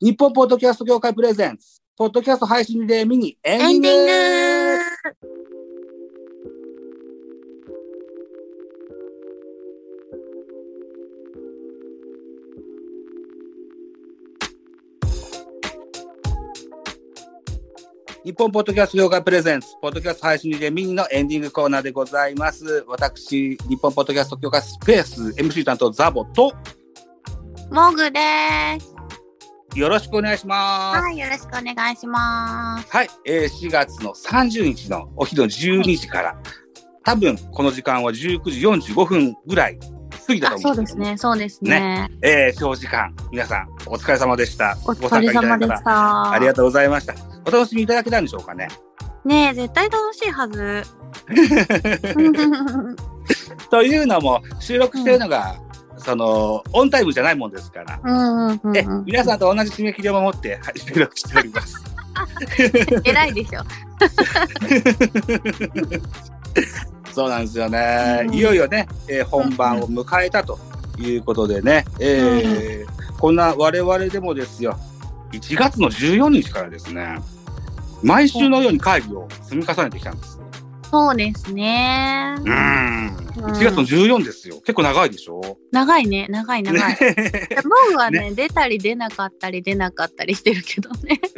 日本ポッドキャスト協会プレゼンツポッドキャスト配信でミニエンディング。日本ポッドキャスト協会プレゼンツポッドキャスト配信でミニのエンディングコーナーでございます。私日本ポッドキャスト協会スペース MC 担当ザボとモグです。よろしくお願いします。はい、よろしくお願いします。はい、4月の30日のお昼の12時から、はい、多分この時間は19時45分ぐらい過ぎたと思うんですけども。そうですね、そうですね。長時間皆さんお疲れ様でした。お疲れ様でした。ありがとうございました。お楽しみいただけたんでしょうかね。ねえ、絶対楽しいはず。というのも収録してるのが、うん、そのオンタイムじゃないもんですから、皆さんと同じ締め切りを守って収録しております。偉いでしょ。そうなんですよね、いよいよね、本番を迎えたということでね、こんな我々でもですよ、1月の14日からですね、毎週のように会議を積み重ねてきたんです。そうですね。1月の14ですよ。結構長いでしょ。長いね、長い。僕は ね、出たり出なかったりしてるけど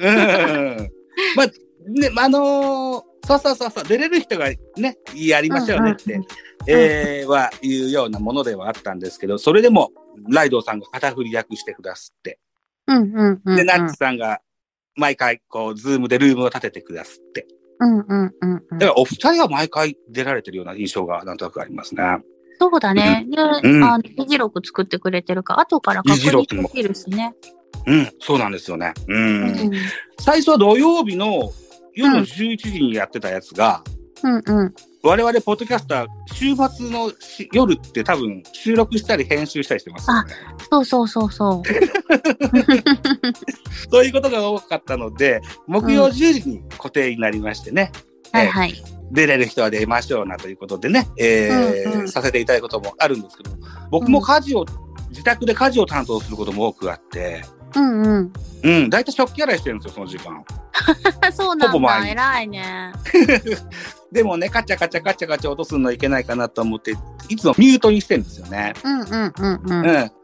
ね。まあね、そう出れる人がねやりましょうねって、はいうようなものではあったんですけど、それでもライドさんが片振り役してくだすって、でナッチさんが毎回こうズームでルームを立ててくだすって。だからお二人は毎回出られてるような印象がなんとなくありますね。そうだね。議事録作ってくれてるか、後から確認できるしね。そうなんですよね。最初は土曜日の夜の11時にやってたやつが、我々ポッドキャスター週末の夜って多分収録したり編集したりしてますよね。あ、そう。そういうことが多かったので、木曜10時に固定になりましてね、出れる人は出ましょうなということでね、させていただくこともあるんですけど、僕も家事を、自宅で家事を担当することも多くあって、だいたい食器洗いしてるんですよ、その時間。そうなんだ、偉いね。でもね、カチャカチャ落とすのいけないかなと思って、いつもミュートにしてるんですよね。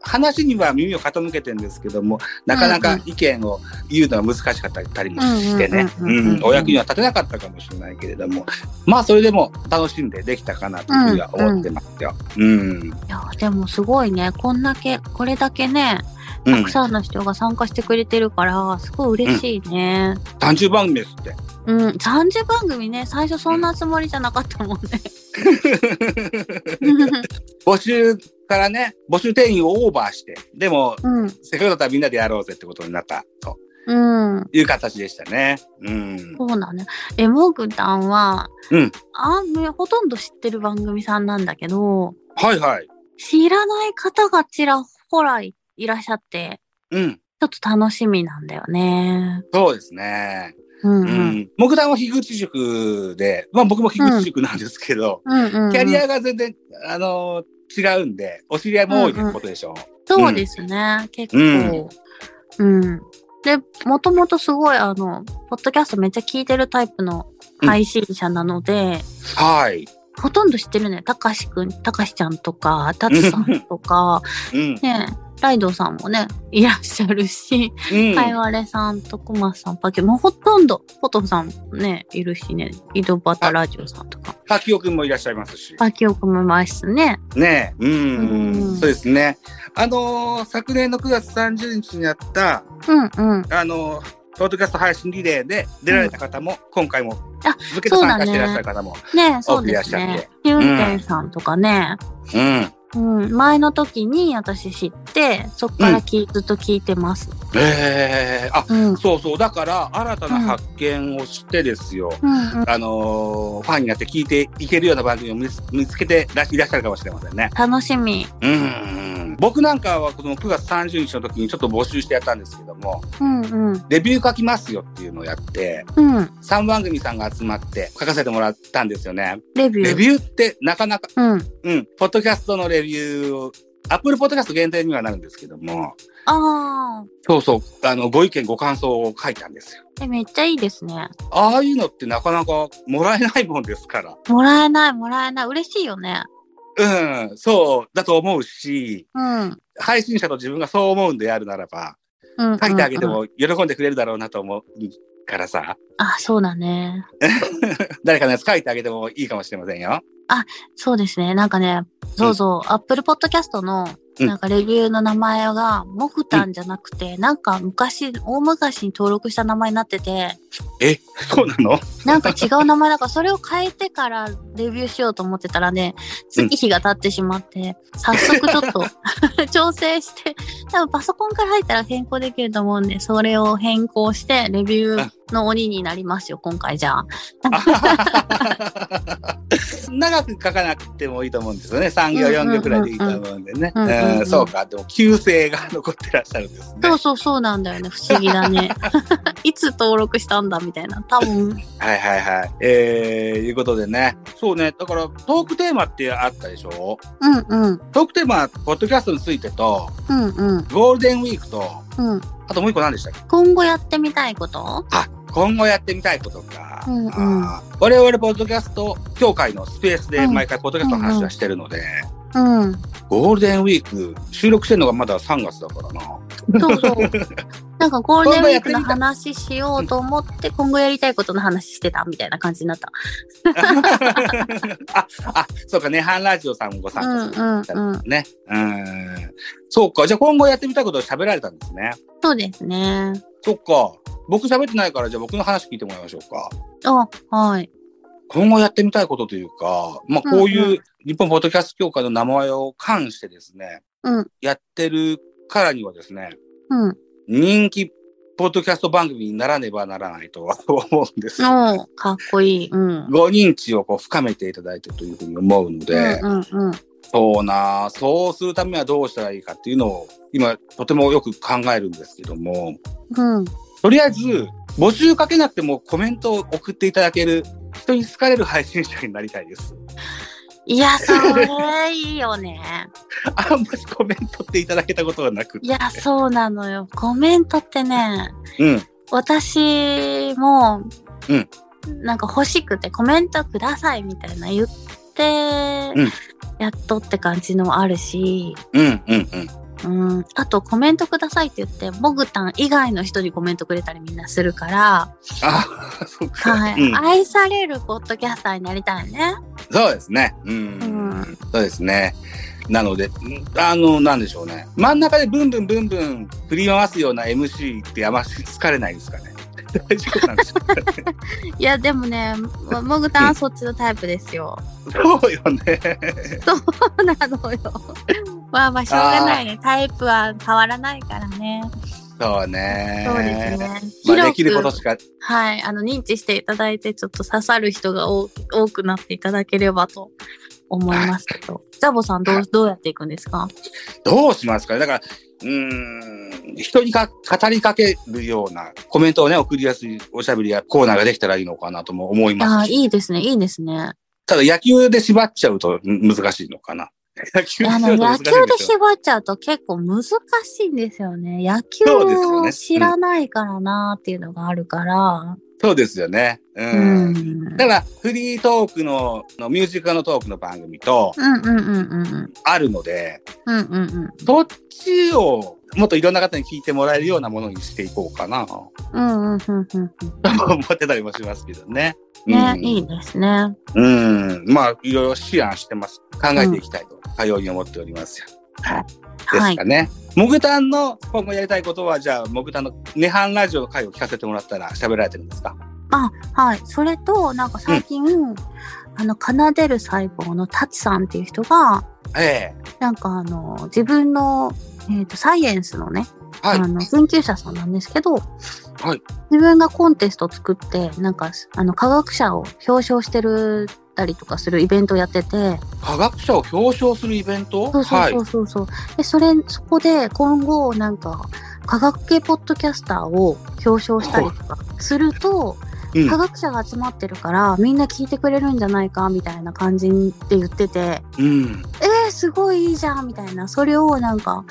話には耳を傾けてるんですけども、なかなか意見を言うのが難しかったりもしてね、お役には立てなかったかもしれないけれども、まあそれでも楽しんでできたかなというふうには思ってますよ。いやでもすごいね、これだけね、たくさんの人が参加してくれてるから、すごい嬉しいね。30番組ですって。30番組ね、最初そんなつもりじゃなかったもんね。募集からね、募集定員をオーバーして、でも、せっかくだったらみんなでやろうぜってことになったという形でしたね。そうだね。モグタンは、ほとんど知ってる番組さんなんだけど、知らない方がちらほらいらっしゃって、ちょっと楽しみなんだよね。そうですね。木段は樋口塾で、まあ僕も樋口塾なんですけど、キャリアが全然、違うんで、お知り合いも多いってことでしょ。そうですね、結構。で、もともとすごい、ポッドキャストめっちゃ聞いてるタイプの配信者なので、ほとんど知ってるね。たかしちゃんとか、たつさんとか、ね、ライドさんもね、いらっしゃるし、かいわれさんとこまさん、パキオ、もうほとんど、ポトさんもね、いるしね、井戸端ラジオさんとか。パキオくんもいらっしゃいますし。パキオくんもいますね。ねえ、そうですね。昨年の9月30日にやった、ポッドキャスト配信リレーで出られた方も、今回も、続けて参加していらっしゃる方も、多くいらっしゃって。キュンテンさんとかね。前の時に私知って、そっからずっと聞いてます。そうそう。だから、新たな発見をしてですよ、ファンになって聞いていけるような番組を見つけていらっしゃるかもしれませんね。楽しみ。僕なんかは、この9月30日の時にちょっと募集してやったんですけども、レビュー書きますよっていうのをやって、3番組さんが集まって書かせてもらったんですよね。レビューってなかなか、ポッドキャストのレビューを Apple Podcast 限定にはなるんですけども、ああ、そうそう、ご意見ご感想を書いたんですよ。めっちゃいいですね。ああいうのってなかなかもらえないもんですから。もらえない、嬉しいよね。うん、そうだと思うし、うん、配信者と自分がそう思うんであるならば、うん、書いてあげても喜んでくれるだろうなと思うからさ。あ、そうだね。誰かのやつ書いてあげてもいいかもしれませんよ。あ、そうですね。なんかね、そうそう、うん、Apple Podcast のなんかレビューの名前がモクタンじゃなくて、うん、なんか大昔に登録した名前になってて。え、そうなの？なんか違う名前だから、それを変えてからレビューしようと思ってたらね、月日が経ってしまって、うん、早速ちょっと調整して、多分パソコンから入ったら変更できると思うんで、それを変更してレビューの鬼になりますよ、今回じゃあ。長く書かなくてもいいと思うんですよね。3行4行くらいでいいと思うんでね。そうか、でも旧姓が残ってらっしゃるんですね。そうそう、そうなんだよね。不思議だね。いつ登録したんだみたいな、多分。はいはいはい。いうことでね。そうね、だからトークテーマってあったでしょ。うんうん。トークテーマ、ポッドキャストについてと、うんうん、ゴールデンウィークと、うん、あともう一個何でしたっけ？今後やってみたいこと？あ、今後やってみたいことか、うんうん、我々ポッドキャスト協会のスペースで毎回ポッドキャストの話はしてるので、うんうん、ゴールデンウィーク収録してるのがまだ3月だからな。そうそう。なんかゴールデンウィークの話しようと思って今後やりたいことの話してたみたいな感じになった。あ、そうかね。ハンラジオさんもご参加するみたいなね。そうか。じゃあ今後やってみたいことを喋られたんですね。そうですね。そっか。僕喋ってないから、じゃあ僕の話聞いてもらいましょうか。あ、はい。今後やってみたいことというか、まあこういう日本ポッドキャスト協会の名前を冠してですね、うん、やってるからにはですね、うん、人気ポッドキャスト番組にならねばならないとは思うんですよ、ね。かっこいい。うん。ご認知をこう深めていただいてるというふうに思うので、うんうんうん、そうするためにはどうしたらいいかっていうのを今とてもよく考えるんですけども、うん、とりあえず募集かけなくてもコメントを送っていただける人に好かれる配信者になりたいです。いや、それいいよね。あんまりコメントっていただけたことはなくて。いや、そうなのよ。コメントってね、うん、私も、うん、なんか欲しくてコメントくださいみたいな言って、うん、やっとって感じのもあるし、うんうんうん、うん、あとコメントくださいって言ってモグタン以外の人にコメントくれたりみんなするから、あ、そうか、はい、うん、愛されるポッドキャスターになりたいね。そうですね、うん、うん、そうですね。なので、なんでしょうね、真ん中でブンブンブンブン振り回すような MC ってあんま疲れないですかね。大丈夫なんですかね。いや、でもね、もぐたんはそっちのタイプですよ。そうよね。そうなのよ。まあまあ、しょうがないね。タイプは変わらないからね。そうね。そうですね。まあ、できることしか。はい。認知していただいて、ちょっと刺さる人が多くなっていただければと思いますけど。ザボさん、どうやっていくんですか？どうしますかね。だから、人に語りかけるようなコメントをね、送りやすいおしゃべりやコーナーができたらいいのかなとも思います。あ、いいですね、いいですね。ただ野球で縛っちゃうと難しいのかな。野球で縛っちゃうと結構難しいんですよね。野球を知らないからなーっていうのがあるから。そうですよね。うん。だから、フリートークのミュージカルのトークの番組と、あるので、どっちをもっといろんな方に聞いてもらえるようなものにしていこうかな。思ってたりもしますけどね。ね、うん、いいですね。うん。まあ、いろいろ思案してます。考えていきたいと、かように思っておりますよ。はい。ですかね。はい、モグタンの今後やりたいことは、じゃあモグタンのネハンラジオの回を聞かせてもらったら喋られてるんですか？あ、はい。それとなんか最近、うん、奏でる細胞のタチさんっていう人が、なんか自分の、サイエンスのね、はい、研究者さんなんですけど、はい、自分がコンテストを作ってなんか科学者を表彰してるたりとかするイベントをやってて、科学者を表彰するイベント？そうそう。で、そこで今後なんか科学系ポッドキャスターを表彰したりとかすると、うん、科学者が集まってるからみんな聞いてくれるんじゃないかみたいな感じで言ってて、うん、すごいいいじゃんみたいな、それをなんか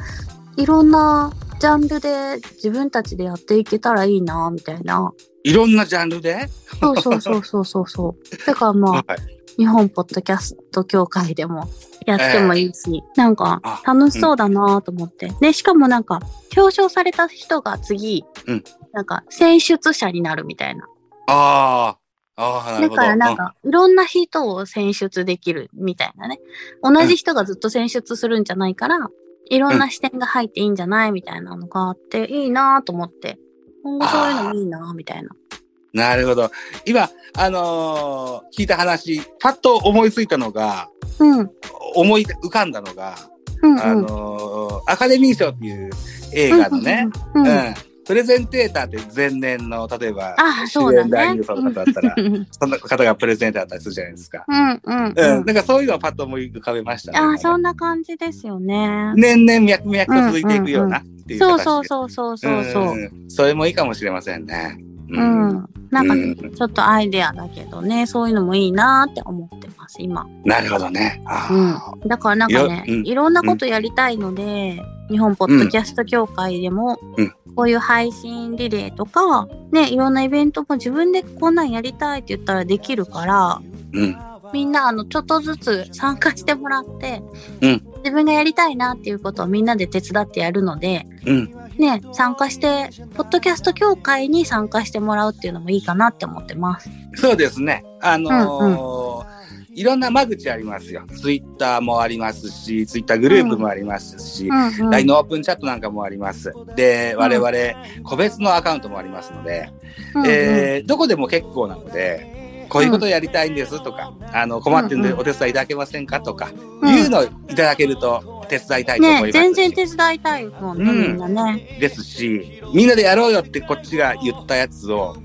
いろんなジャンルで自分たちでやっていけたらいいなみたいな。いろんなジャンルでそうそうそうそうそうそうだからまあ、はい、日本ポッドキャスト協会でもやってもいいし、なんか楽しそうだなと思って、うん、でしかもなんか表彰された人が次、うん、なんか選出者になるみたいな。ああ、なるほど。だからなんか、いろんな人を選出できるみたいなね。同じ人がずっと選出するんじゃないから、うん、いろんな視点が入っていいんじゃないみたいなのがあって、いいなぁと思って。今後そういうのもいいなぁみたいな。なるほど。今、聞いた話、パッと思いついたのが、うん、思い浮かんだのが、うんうん、アカデミー賞っていう映画のね、うんうんうんうん、プレゼンテーターって前年の例えば主演男優さんの方だったらその方がプレゼンテーターだったりするじゃないですか。なんかそういうのをパッと思い浮かべましたね。あ、そんな感じですよね。年々脈々と続いていくようなっていう形で、そうそうそうそうそう、それもいいかもしれませんね。うん、なんかちょっとアイデアだけどね、そういうのもいいなって思ってます今。なるほどね。うん、だからなんかね、いろんなことやりたいので、日本ポッドキャスト協会でも、こういう配信リレーとか、ね、いろんなイベントも自分でこんなんやりたいって言ったらできるから、うん、みんなちょっとずつ参加してもらって、うん、自分がやりたいなっていうことをみんなで手伝ってやるので、うんね、参加してポッドキャスト協会に参加してもらうっていうのもいいかなって思ってます。そうですね。いろんな間口ありますよ。ツイッターもありますし、ツイッターグループもありますし、LINE のオープンチャットなんかもあります。で、我々個別のアカウントもありますので、どこでも結構なので、こういうことやりたいんですとか、困ってるんでお手伝いいただけませんかとか、いうのをいただけると手伝いたいと思いますし、ね、全然手伝いたいもんね、みんなね。ですし、みんなでやろうよってこっちが言ったやつを、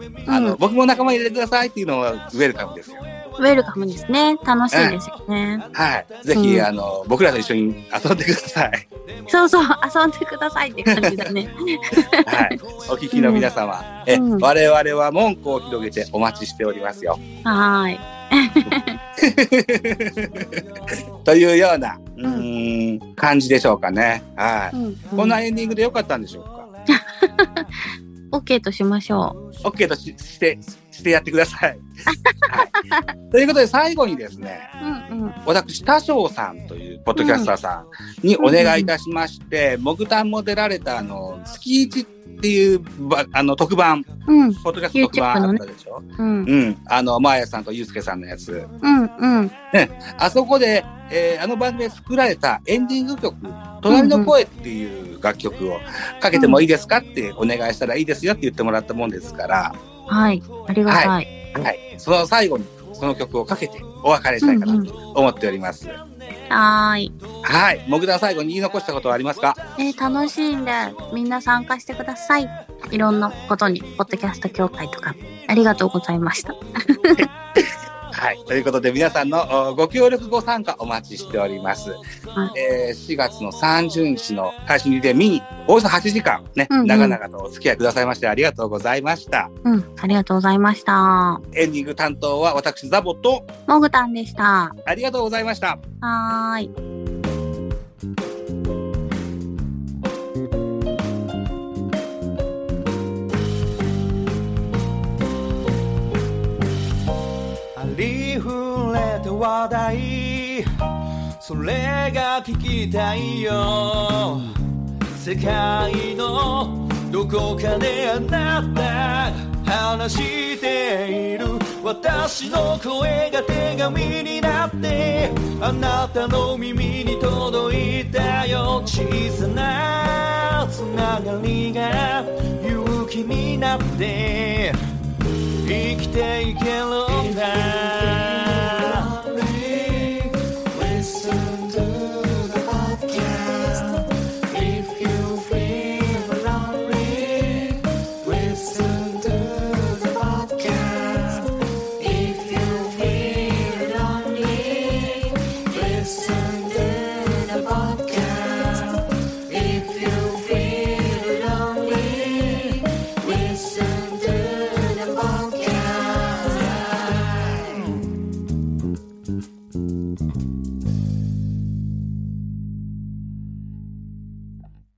僕も仲間入れてくださいっていうのはウェルカムですよ。ウェルカムですね。楽しいですよね。はい。ぜひ、僕らと一緒に遊んでください。そうそう、遊んでくださいって感じだね。はい。お聞きの皆様、我々は門戸を広げてお待ちしておりますよ。はい。というような、感じでしょうかね。はい。こんなエンディングで良かったんでしょうか。OK としましょう。OK としてやってください。はい、ということで最後にですね、私田翔さんというポッドキャスターさんにお願いいたしまして、木炭も出られた月一っていう特番、ポッドキャスト特番あったでしょ。マーヤさんとユースケさんのやつ。ね、あそこで、番組で作られたエンディング曲、隣の声っていう楽曲をかけてもいいですかってお願いしたらいいですよって言ってもらったもんですから。はい、ありがたい。はい、その最後にその曲をかけてお別れしたいかなと思っております。はい。はい、もぐた最後に言い残したことはありますか？楽しいんでみんな参加してください。いろんなことにポッドキャスト協会とかありがとうございました。はい、ということで皆さんのご協力ご参加お待ちしております。4月の30日の配信で見におよそ8時間ね、長々とお付き合いくださいましてありがとうございました。ありがとうございました。エンディング担当は私ザボとモグタンでした。ありがとうございました。はーい。話題それが聞きたいよ、世界のどこかであなた話している、私の声が手紙になってあなたの耳に届いたよ、小さなつながりが勇気になって生きていけるんだ。